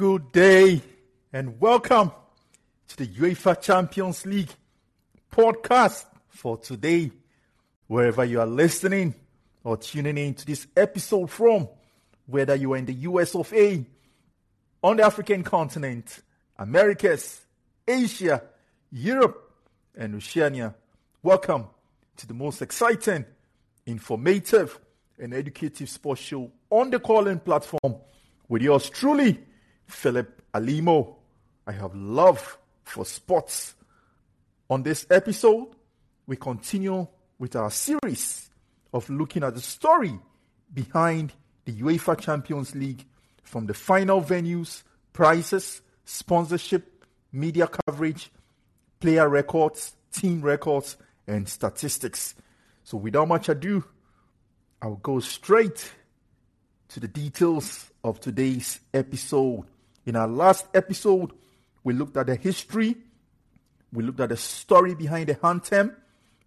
Good day and welcome to the UEFA Champions League podcast for today. Wherever you are listening or tuning in to this episode from, whether you are in the US of A, on the African continent, Americas, Asia, Europe, and Oceania, welcome to the most exciting, informative, and educative sports show on the calling platform with yours truly, Philip Alimo. I have love for sports. On this episode, we continue with our series of looking at the story behind the UEFA Champions League, from the final venues, prizes, sponsorship, media coverage, player records, team records, and statistics. So without much ado, I'll go straight to the details of today's episode. In our last episode, we looked at the history, we looked at the story behind the anthem,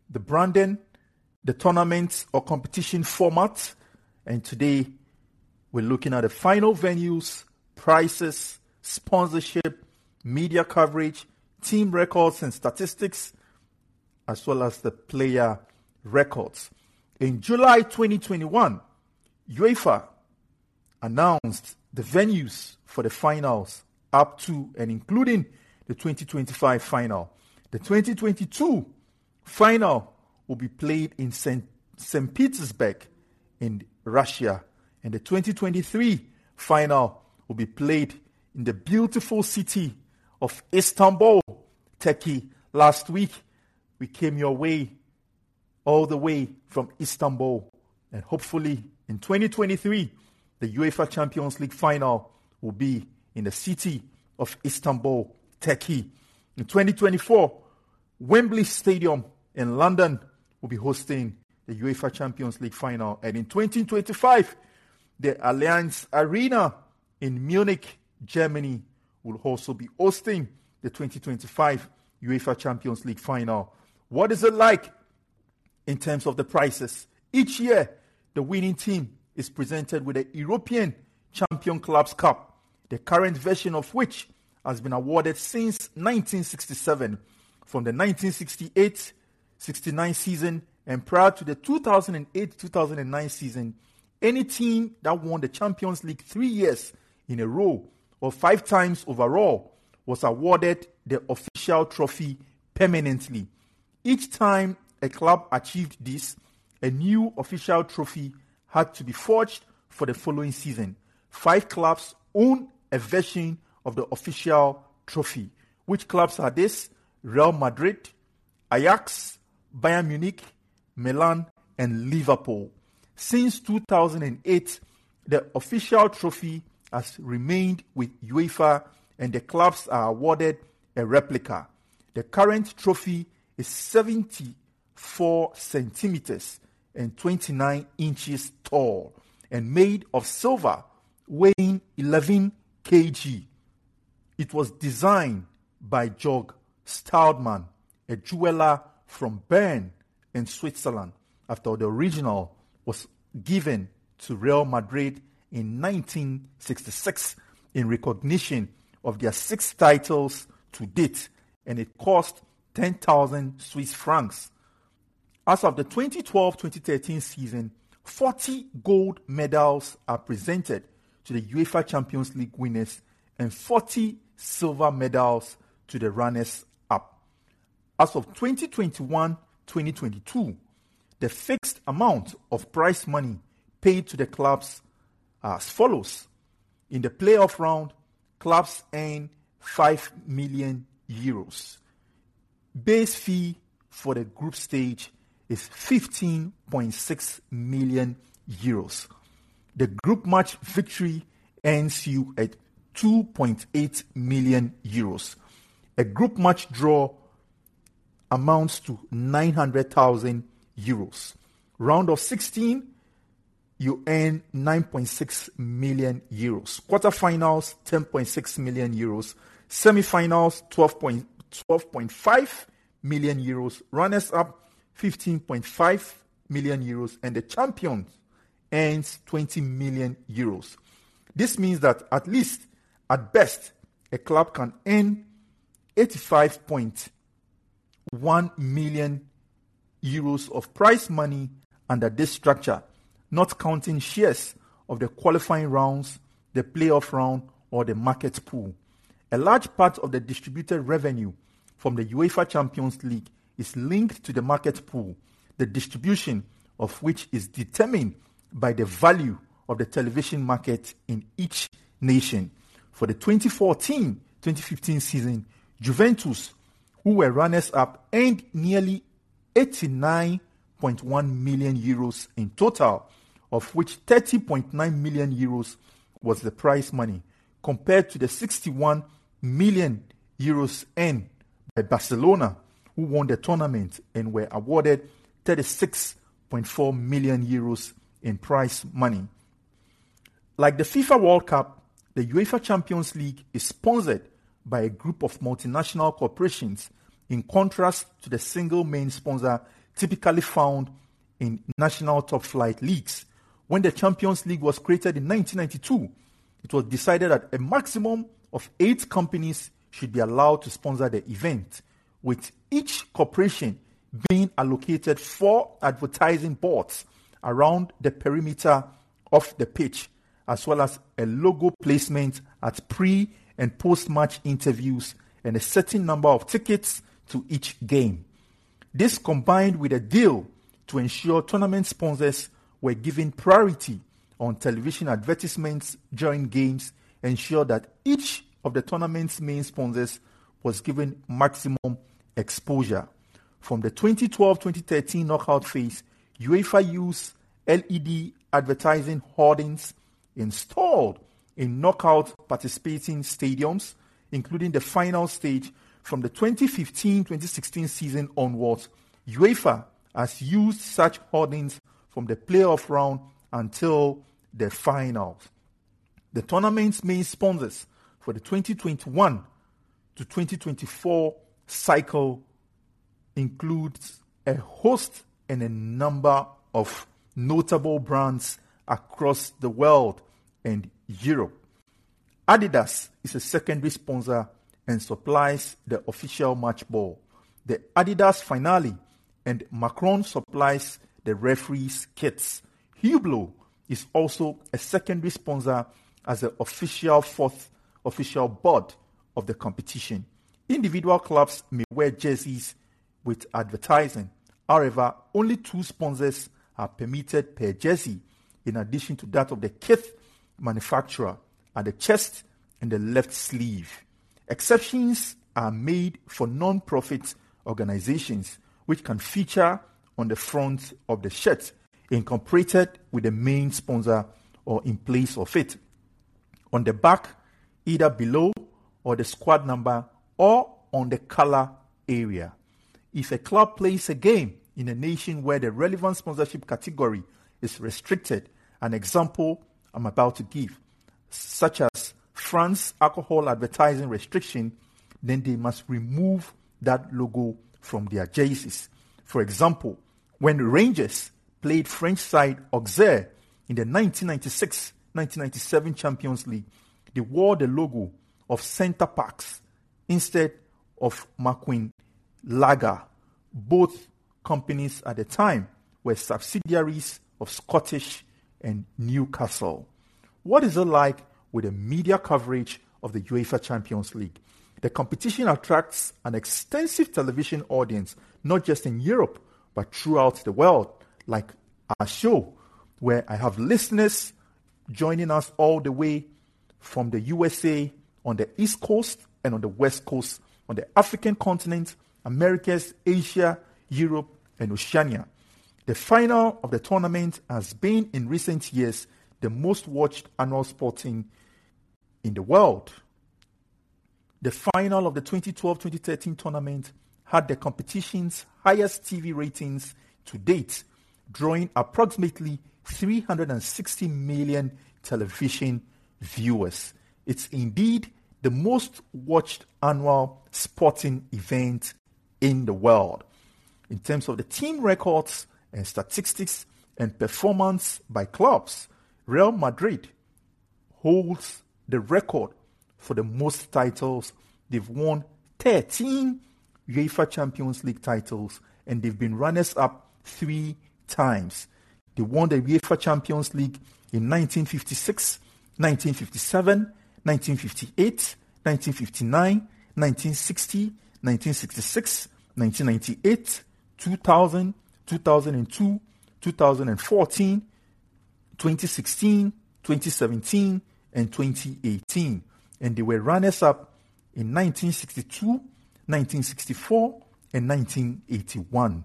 the branding, the tournament or competition format, and today we're looking at the final venues, prizes, sponsorship, media coverage, team records and statistics, as well as the player records. In July 2021, UEFA announced the venues for the finals up to and including the 2025 final. The 2022 final will be played in St. Petersburg in Russia. And the 2023 final will be played in the beautiful city of Istanbul, Turkey. Last week, we came your way, all the way from Istanbul. And hopefully in 2023, the UEFA Champions League final will be in the city of Istanbul, Turkey. In 2024, Wembley Stadium in London will be hosting the UEFA Champions League final. And in 2025, the Allianz Arena in Munich, Germany will also be hosting the 2025 UEFA Champions League final. What is it like in terms of the prizes? Each year, the winning team is presented with the European Champion Clubs Cup, the current version of which has been awarded since 1967. From the 1968-69 season and prior to the 2008-2009 season, any team that won the Champions League 3 years in a row or 5 times overall was awarded the official trophy permanently. Each time a club achieved this, a new official trophy had to be forged for the following season. 5 clubs own a version of the official trophy. Which clubs are this? Real Madrid, Ajax, Bayern Munich, Milan, and Liverpool. Since 2008, the official trophy has remained with UEFA and the clubs are awarded a replica. The current trophy is 74 centimeters and 29 inches tall and made of silver, weighing 11 kg. It was designed by Jürg Stadelmann, a jeweler from Bern in Switzerland, after the original was given to Real Madrid in 1966 in recognition of their 6 titles to date, and it cost 10,000 Swiss francs. As of the 2012-2013 season, 40 gold medals are presented to the UEFA Champions League winners and 40 silver medals to the runners-up. As of 2021-2022, the fixed amount of prize money paid to the clubs are as follows. In the playoff round, clubs earn 5 million euros. Base fee for the group stage is 15.6 million euros. The group match victory earns you at 2.8 million euros. A group match draw amounts to 900,000 euros. Round of 16, you earn 9.6 million euros. Quarterfinals, 10.6 million euros. Semifinals, 12.5 million euros. Runners up, 15.5 million euros, and the champions earns 20 million euros. This means that at least At best, a club can earn €85.1 million of prize money under this structure, not counting shares of the qualifying rounds, the playoff round, or the market pool. A large part of the distributed revenue from the UEFA Champions League is linked to the market pool, the distribution of which is determined by the value of the television market in each nation. For the 2014-2015 season, Juventus, who were runners-up, earned nearly €89.1 million in total, of which €30.9 million was the prize money, compared to the €61 million earned by Barcelona, who won the tournament and were awarded €36.4 million in prize money. Like the FIFA World Cup, the UEFA Champions League is sponsored by a group of multinational corporations, in contrast to the single main sponsor typically found in national top-flight leagues. When the Champions League was created in 1992, it was decided that a maximum of 8 companies should be allowed to sponsor the event, with each corporation being allocated 4 advertising boards around the perimeter of the pitch, as well as a logo placement at pre- and post-match interviews and a certain number of tickets to each game. This, combined with a deal to ensure tournament sponsors were given priority on television advertisements during games, ensured that each of the tournament's main sponsors was given maximum exposure. From the 2012-2013 knockout phase, UEFA used LED advertising hoardings installed in knockout participating stadiums, including the final stage. From the 2015-2016 season onwards, UEFA has used such hoardings from the playoff round until the finals. The tournament's main sponsors for the 2021 to 2024 cycle includes a host and a number of notable brands across the world and Europe. Adidas is a secondary sponsor and supplies the official match ball. The Adidas Finale and Macron supplies the referees' kits. Hublot is also a secondary sponsor as the official 4th official board of the competition. Individual clubs may wear jerseys with advertising. However, only 2 sponsors are permitted per jersey, in addition to that of the kit manufacturer at the chest and the left sleeve. Exceptions are made for non-profit organizations, which can feature on the front of the shirt, incorporated with the main sponsor or in place of it, on the back, either below or the squad number, or on the color area. If a club plays a game in a nation where the relevant sponsorship category is restricted, an example I'm about to give, such as France alcohol advertising restriction, then they must remove that logo from their jerseys. For example, when Rangers played French side Auxerre in the 1996-1997 Champions League, they wore the logo of Center Parcs instead of Marquin Lager. Both companies at the time were subsidiaries of Scottish and Newcastle. What is it like with the media coverage of the UEFA Champions League? The competition attracts an extensive television audience, not just in Europe, but throughout the world, like our show, where I have listeners joining us all the way from the USA on the East Coast and on the West Coast, on the African continent, Americas, Asia, Europe, and Oceania. The final of the tournament has been, in recent years, the most watched annual sporting in the world. The final of the 2012-2013 tournament had the competition's highest TV ratings to date, drawing approximately 360 million television viewers. It's indeed the most watched annual sporting event in the world. In terms of the team records and statistics and performance by clubs, Real Madrid holds the record for the most titles. They've won 13 UEFA Champions League titles, and they've been runners-up 3 times. They won the UEFA Champions League in 1956, 1957, 1958, 1959, 1960, 1966, 1998, 2000, 2002, 2014, 2016, 2017, and 2018. And they were runners-up in 1962, 1964, and 1981.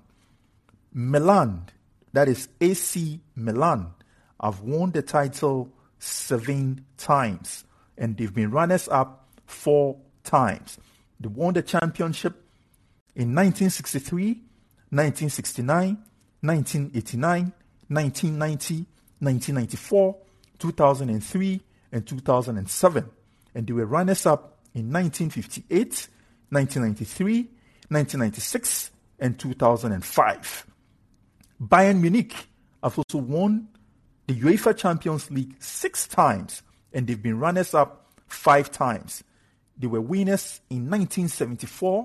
Milan, that is AC Milan, have won the title 7 times, and they've been runners-up 4 times. They won the championship in 1963, 1969, 1989, 1990, 1994, 2003, and 2007. And they were runners-up in 1958, 1993, 1996, and 2005. Bayern Munich have also won the UEFA Champions League 6 times, and they've been runners-up 5 times. They were winners in 1974,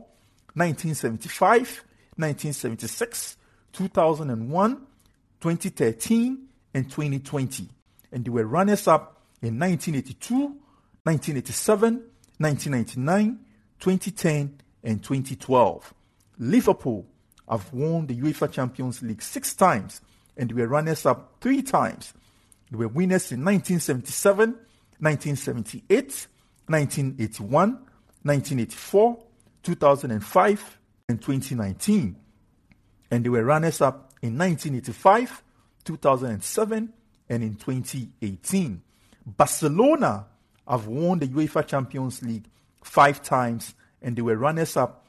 1975, 1976, 2001, 2013, and 2020. And they were runners-up in 1982, 1987, 1999, 2010, and 2012. Liverpool have won the UEFA Champions League 6 times, and they were runners-up 3 times. They were winners in 1977, 1978, 1981, 1984, 2005, and 2019. And they were runners-up in 1985, 2007, and in 2018. Barcelona have won the UEFA Champions League 5 times, and they were runners-up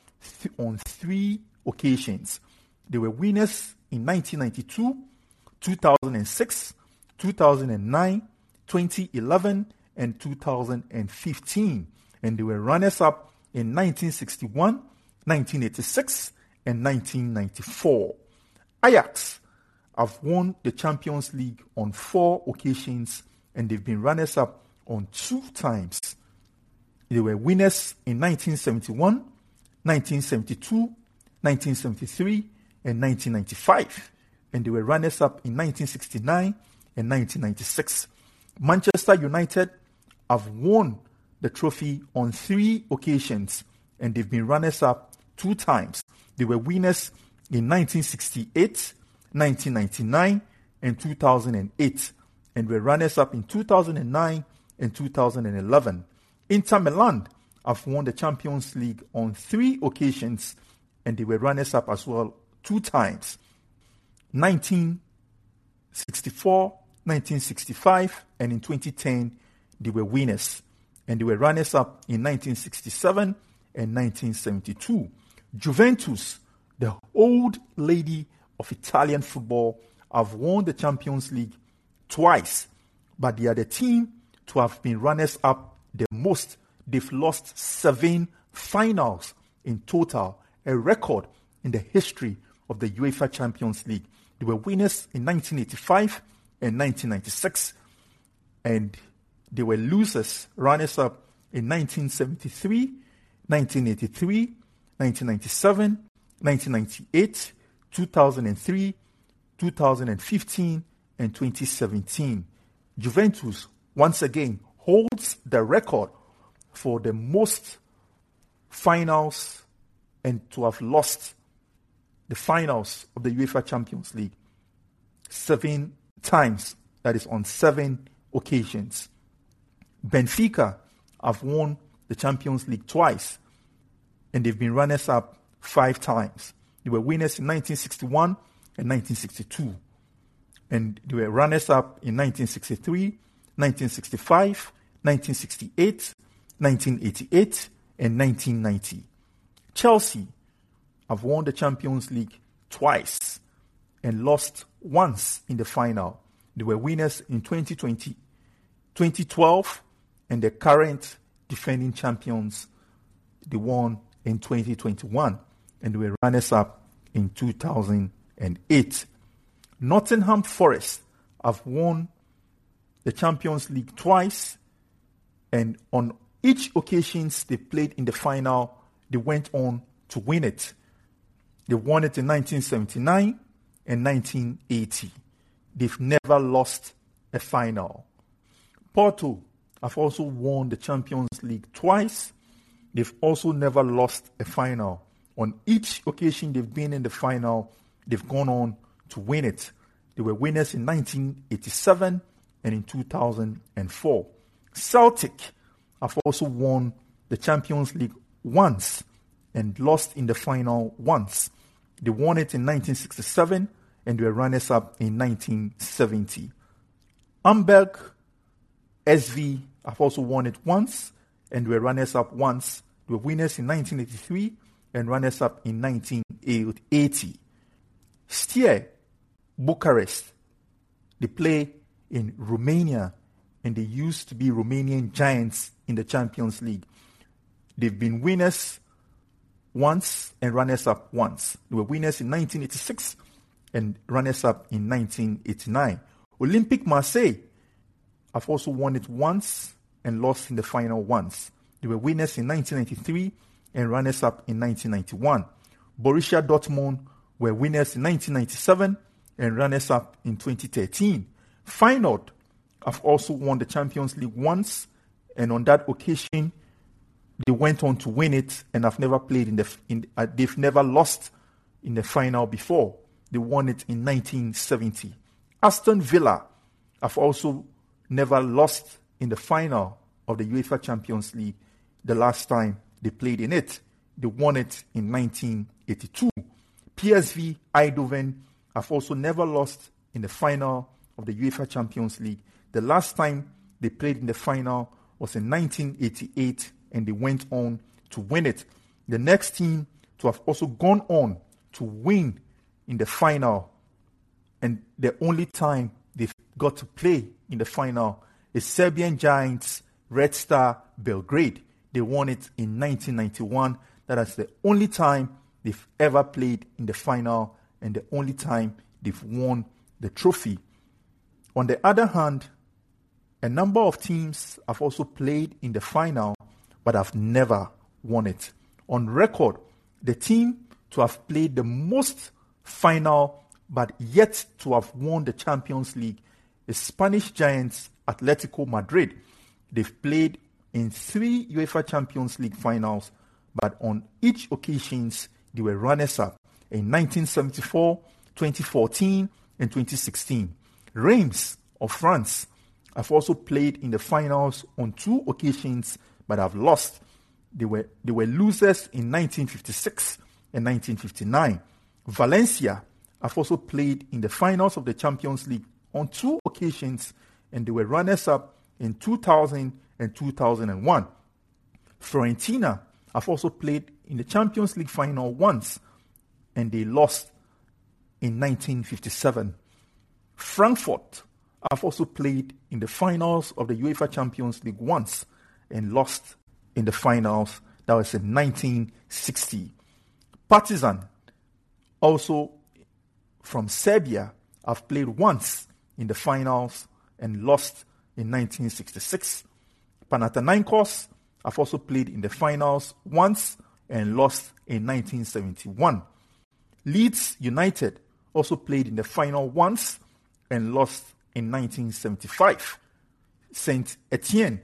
on 3 occasions. They were winners in 1992, 2006, 2009, 2011, and 2015. And they were runners-up in 1961, 1986, and 1994. Ajax have won the Champions League on 4 occasions, and they've been runners-up on 2 times. They were winners in 1971, 1972, 1973, and 1995. And they were runners-up in 1969 and 1996. Manchester United have won the trophy on 3 occasions, and they've been runners-up 2 times. They were winners in 1968, 1999, and 2008, and were runners-up in 2009 and 2011. Inter Milan have won the Champions League on 3 occasions, and they were runners-up as well 2 times. 1964, 1965, and in 2010, they were winners, and they were runners-up in 1967 and 1972. Juventus, the old lady of Italian football, have won the Champions League twice, but they are the team to have been runners-up the most. They've lost 7 finals in total, a record in the history of the UEFA Champions League. They were winners in 1985 and 1996, and they were losers, runners-up in 1973, 1983, 1997, 1998, 2003, 2015, and 2017. Juventus, once again, holds the record for the most finals and to have lost the finals of the UEFA Champions League 7 times, that is on 7 occasions. Benfica have won the Champions League twice, and they've been runners-up 5 times. They were winners in 1961 and 1962, and they were runners-up in 1963, 1965, 1968, 1988, and 1990. Chelsea have won the Champions League twice and lost once in the final. They were winners in 2020, 2012, and the current defending champions, they won in 2021, and they were runners-up in 2008. Nottingham Forest have won the Champions League twice, and on Each occasions they played in the final, they went on to win it. They won it in 1979 and 1980. They've never lost a final. Porto have also won the Champions League twice. They've also never lost a final. On each occasion they've been in the final, they've gone on to win it. They were winners in 1987 and in 2004. Celtic have also won the Champions League once and lost in the final once. They won it in 1967 and they were runners-up in 1970. Amberg SV have also won it once and were runners-up once. They were winners in 1983 and runners-up in 1980. Steaua Bucharest, they play in Romania and they used to be Romanian giants in the Champions League. They've been winners once and runners-up once. They were winners in 1986 and runners-up in 1989. Olympique Marseille have also won it once and lost in the final once. They were winners in 1993 and runners-up in 1991. Borussia Dortmund were winners in 1997 and runners-up in 2013. Feyenoord have also won the Champions League once, and on that occasion, they went on to win it and have never played they've never lost in the final before. They won it in 1970. Aston Villa have also never lost in the final of the UEFA Champions League. The last time they played in it, they won it in 1982. PSV Eindhoven have also never lost in the final of the UEFA Champions League. The last time they played in the final was in 1988 and they went on to win it. The next team to have also gone on to win in the final, and the only time they've got to play in the final, is Serbian giants Red Star Belgrade. They won it in 1991. That is the only time they've ever played in the final and the only time they've won the trophy. On the other hand, a number of teams have also played in the final but have never won it. On record, the team to have played the most final but yet to have won the Champions League is Spanish giants Atletico Madrid. They've played in 3 UEFA Champions League finals, but on each occasions they were runners-up in 1974, 2014, and 2016. Reims of France have also played in the finals on 2 occasions, but have lost. They were losers in 1956 and 1959. Valencia have also played in the finals of the Champions League on 2 occasions, and they were runners-up in 2000 and 2001. Fiorentina have also played in the Champions League final once, and they lost in 1957. Frankfurt have also played in the finals of the UEFA Champions League once, and lost in the finals. That was in 1960. Partizan, also from Serbia, have played once in the finals and lost in 1966. Panathinaikos have also played in the finals once and lost in 1971. Leeds United also played in the final once and lost in 1975. Saint Etienne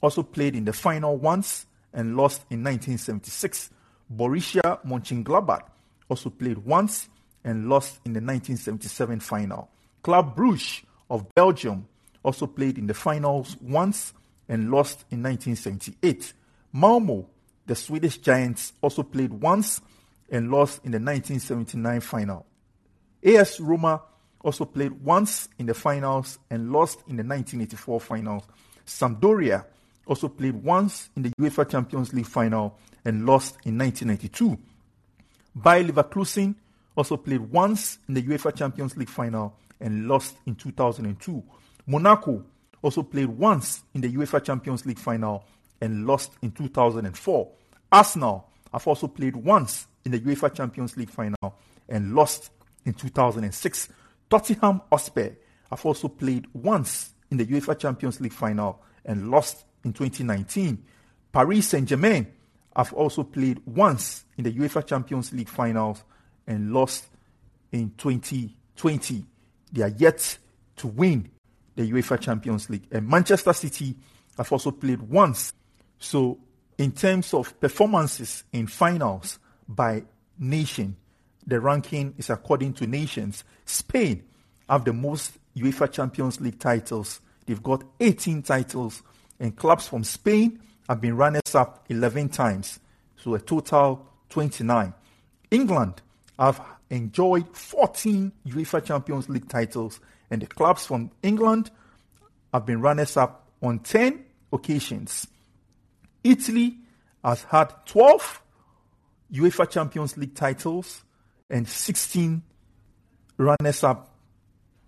also played in the final once and lost in 1976. Borussia Mönchengladbach also played once and lost in the 1977 final. Club Brugge of Belgium also played in the finals once and lost in 1978. Malmo, the Swedish giants, also played once and lost in the 1979 final. AS Roma also played once in the finals and lost in the 1984 finals. Sampdoria also played once in the UEFA Champions League final and lost in 1992. Bayer Leverkusen also played once in the UEFA Champions League final and lost in 2002. Monaco also played once in the UEFA Champions League final and lost in 2004. Arsenal have also played once in the UEFA Champions League final and lost in 2006. Tottenham Hotspur have also played once in the UEFA Champions League final and lost in 2019. Paris Saint-Germain have also played once in the UEFA Champions League finals and lost in 2020. They are yet to win the UEFA Champions League. And Manchester City have also played once. So in terms of performances in finals by nation, the ranking is according to nations. Spain have the most UEFA Champions League titles. They've got 18 titles, and clubs from Spain have been runners-up 11 times, so a total 29. England have enjoyed 14 UEFA Champions League titles, and the clubs from England have been runners-up on 10 occasions. Italy has had 12 UEFA Champions League titles and 16 runners-up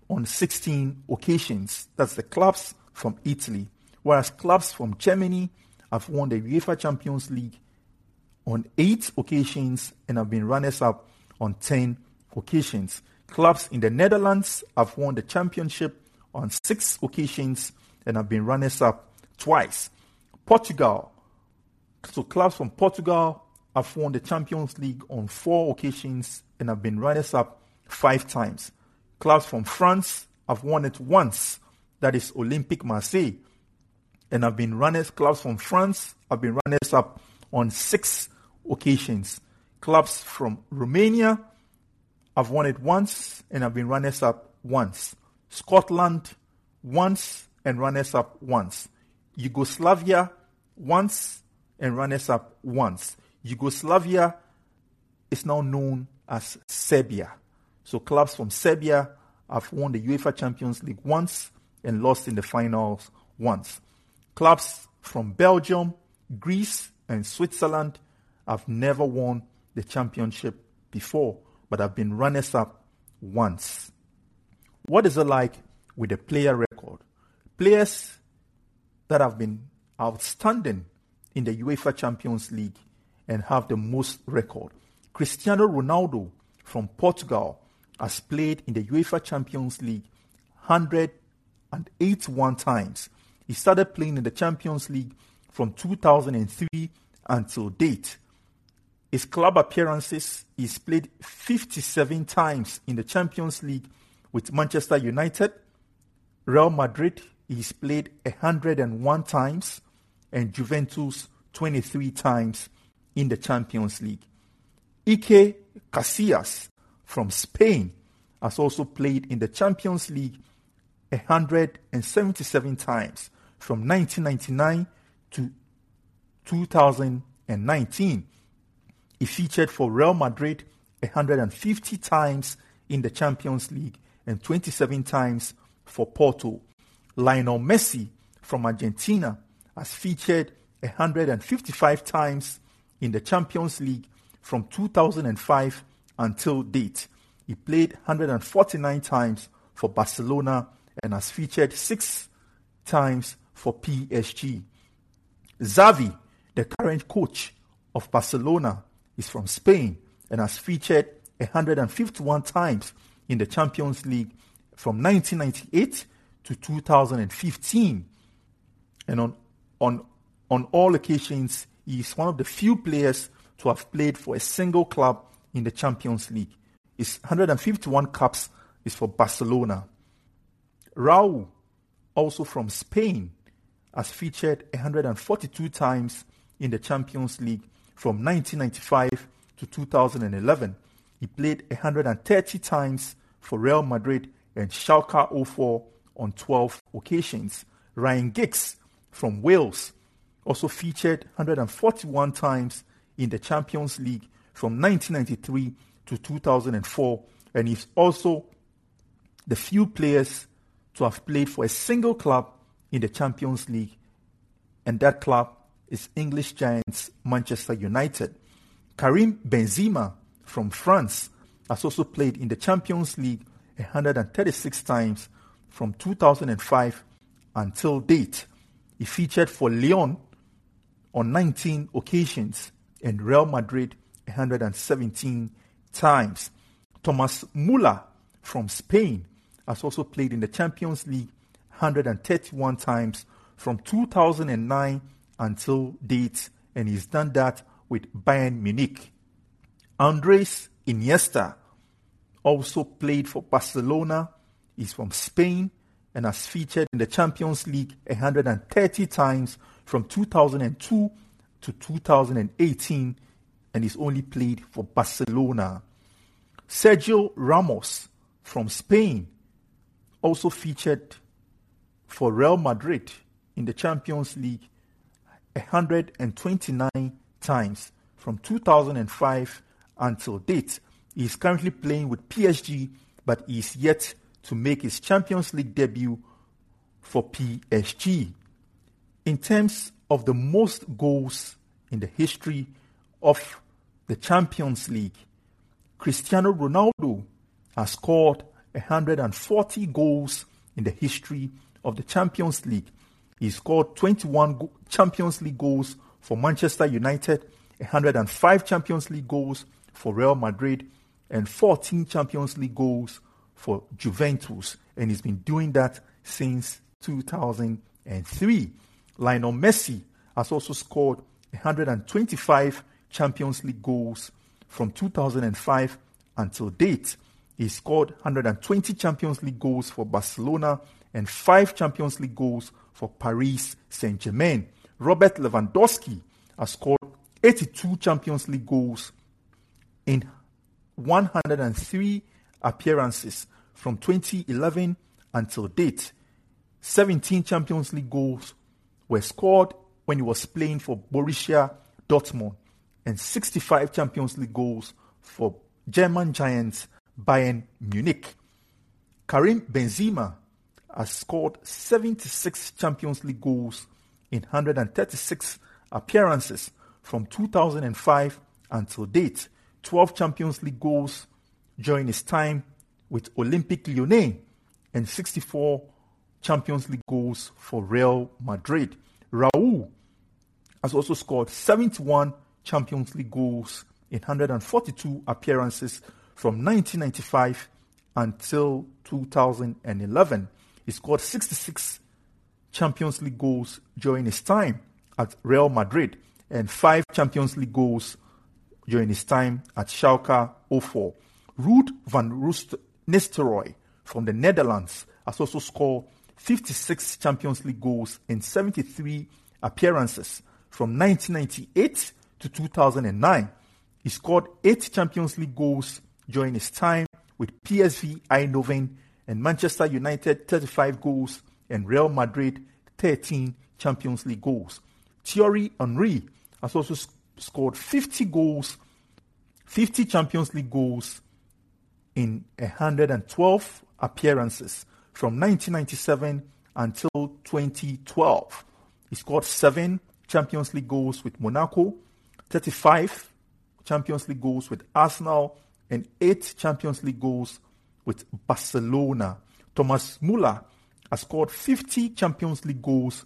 on 16 occasions. That's the clubs from Italy. Whereas clubs from Germany have won the UEFA Champions League on 8 occasions and have been runners-up on 10 occasions. Clubs in the Netherlands have won the championship on 6 occasions and have been runners-up twice. Portugal. So clubs from Portugal have won the Champions League on 4 occasions and have been runners-up 5 times. Clubs from France have won it once, that is Olympique Marseille, and have been runners. Clubs from France have been runners-up on 6 occasions. Clubs from Romania have won it once and have been runners-up once. Scotland once and runners-up once. Yugoslavia once and runners-up once. Yugoslavia is now known as Serbia. So clubs from Serbia have won the UEFA Champions League once and lost in the finals once. Clubs from Belgium, Greece, and Switzerland have never won the championship before, but have been runners-up once. What is it like with the player record? Players that have been outstanding in the UEFA Champions League and have the most record. Cristiano Ronaldo from Portugal has played in the UEFA Champions League 181 times. He started playing in the Champions League from 2003 until date. His club appearances, he's played 57 times in the Champions League with Manchester United. Real Madrid, he's played 101 times, and Juventus 23 times in the Champions League. Iker Casillas from Spain has also played in the Champions League 177 times from 1999 to 2019. He featured for Real Madrid 150 times in the Champions League and 27 times for Porto. Lionel Messi from Argentina has featured 155 times in the Champions League from 2005 until date. He played 149 times for Barcelona and has featured 6 times for PSG. Xavi, the current coach of Barcelona, is from Spain and has featured 151 times in the Champions League from 1998 to 2015. And on all occasions, he is one of the few players to have played for a single club in the Champions League. His 151 caps is for Barcelona. Raul, also from Spain, has featured 142 times in the Champions League from 1995 to 2011. He played 130 times for Real Madrid and Schalke 04 on 12 occasions. Ryan Giggs from Wales also featured 141 times in the Champions League from 1993 to 2004, and he's also the few players to have played for a single club in the Champions League, and that club is English giants Manchester United. Karim Benzema from France has also played in the Champions League 136 times from 2005 until date. He featured for Lyon on 19 occasions and Real Madrid 117 times. Thomas Muller from Spain has also played in the Champions League 131 times from 2009 until date, and he's done that with Bayern Munich. Andres Iniesta also played for Barcelona. He's from Spain and has featured in the Champions League 130 times from 2002 to 2018, and he's only played for Barcelona. Sergio Ramos from Spain also featured for Real Madrid in the Champions League 129 times from 2005 until date. He is currently playing with PSG, but he is yet to make his Champions League debut for PSG. In terms of the most goals in the history of the Champions League, Cristiano Ronaldo has scored 140 goals in the history of the Champions League. He scored 21 Champions League goals for Manchester United, 105 Champions League goals for Real Madrid, and 14 Champions League goals for Juventus. And he's been doing that since 2003. Lionel Messi has also scored 125 Champions League goals from 2005 until date. He scored 120 Champions League goals for Barcelona and 5 Champions League goals for Paris Saint-Germain. Robert Lewandowski has scored 82 Champions League goals in 103 appearances from 2011 until date. 17 Champions League goals were scored when he was playing for Borussia Dortmund, and 65 Champions League goals for German giants Bayern Munich. Karim Benzema has scored 76 Champions League goals in 136 appearances from 2005 until date. 12 Champions League goals during his time with Olympique Lyonnais and 64 Champions League goals for Real Madrid. Raul has also scored 71 Champions League goals in 142 appearances from 1995 until 2011. He scored 66 Champions League goals during his time at Real Madrid and 5 Champions League goals during his time at Schalke 04. Ruud van Nistelrooy from the Netherlands has also scored 56 Champions League goals in 73 appearances from 1998 to 2009. He scored 8 Champions League goals during his time with PSV Eindhoven and Manchester United, 35 goals, and Real Madrid, 13 Champions League goals. Thierry Henry has also scored 50 Champions League goals in 112 appearances from 1997 until 2012. He scored 7 Champions League goals with Monaco, 35 Champions League goals with Arsenal, and 8 Champions League goals with Barcelona. Thomas Muller has scored 50 Champions League goals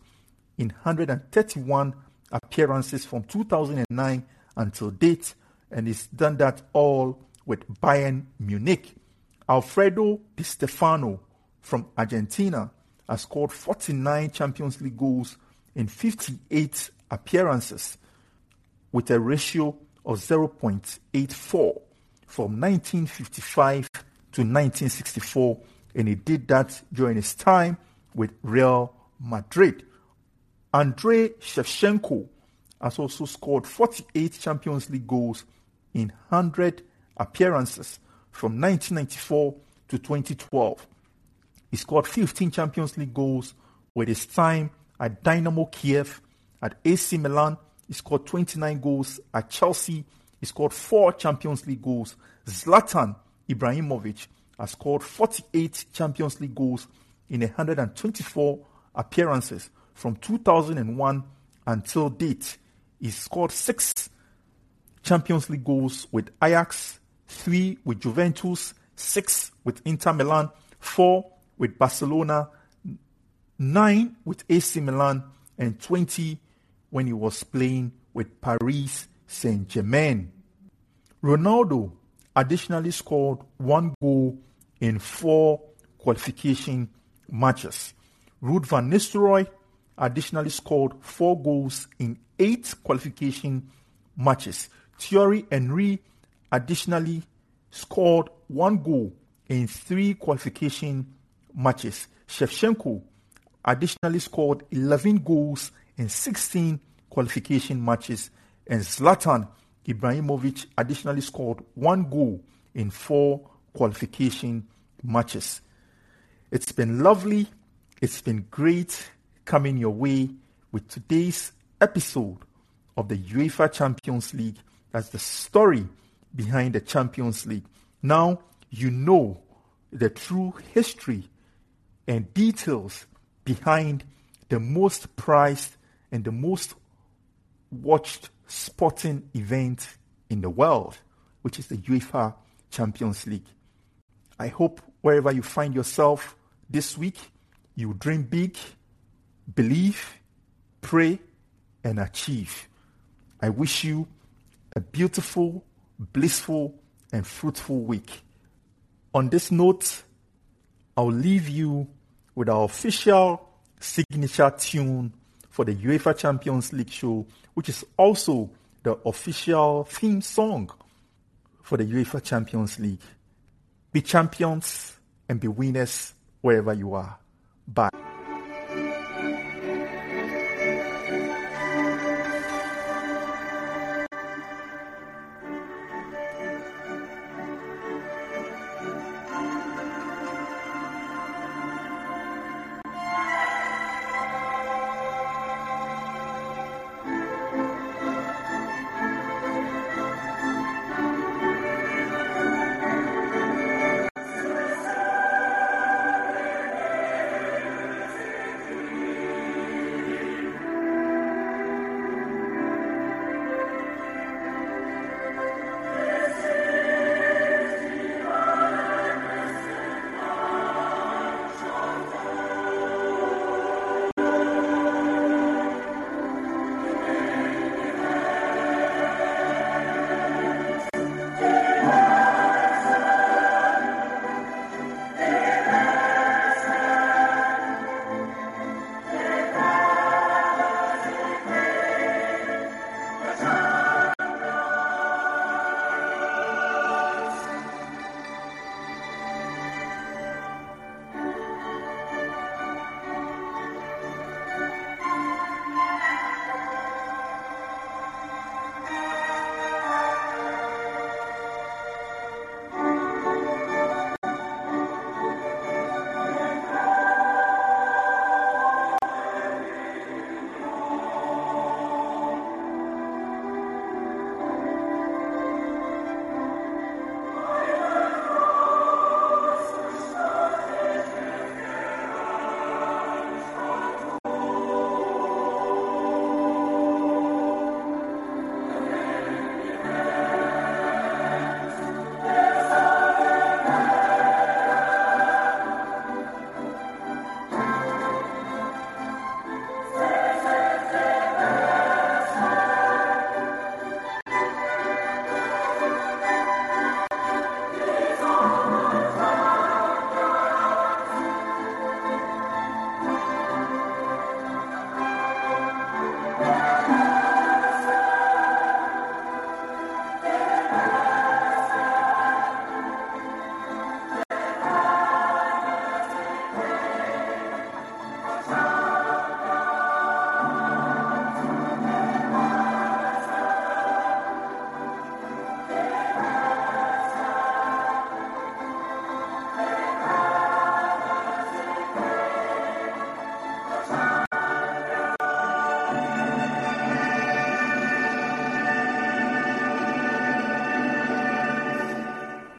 in 131 appearances from 2009 until date, and he's done that all with Bayern Munich. Alfredo Di Stefano from Argentina has scored 49 Champions League goals in 58 appearances with a ratio of 0.84 from 1955 to 1964, and he did that during his time with Real Madrid. Andrei Shevchenko has also scored 48 Champions League goals in 100 appearances from 1994 to 2012. He scored 15 Champions League goals with his time at Dynamo Kiev. At AC Milan, he scored 29 goals. At Chelsea, he scored 4 Champions League goals. Zlatan Ibrahimovic has scored 48 Champions League goals in 124 appearances from 2001 until date. He scored 6 Champions League goals with Ajax, 3 with Juventus, 6 with Inter Milan, 4 with Barcelona, 9 with AC Milan, and 20 when he was playing with Paris Saint-Germain. Ronaldo additionally scored 1 goal in 4 qualification matches. Ruud van Nistelrooy additionally scored 4 goals in 8 qualification matches. Thierry Henry additionally scored 1 goal in 3 qualification matches. Shevchenko additionally scored 11 goals in 16 qualification matches. And Zlatan Ibrahimovic additionally scored 1 goal in 4 qualification matches. It's been lovely. It's been great coming your way with today's episode of the UEFA Champions League. That's the story behind the Champions League. Now you know the true history and details behind the most prized and the most watched sporting event in the world, which is the UEFA Champions League. I hope wherever you find yourself this week, you dream big, believe, pray, and achieve. I wish you a beautiful, blissful, and fruitful week. On this note, I'll leave you with our official signature tune for the UEFA Champions League show, which is also the official theme song for the UEFA Champions League. Be champions and be winners wherever you are.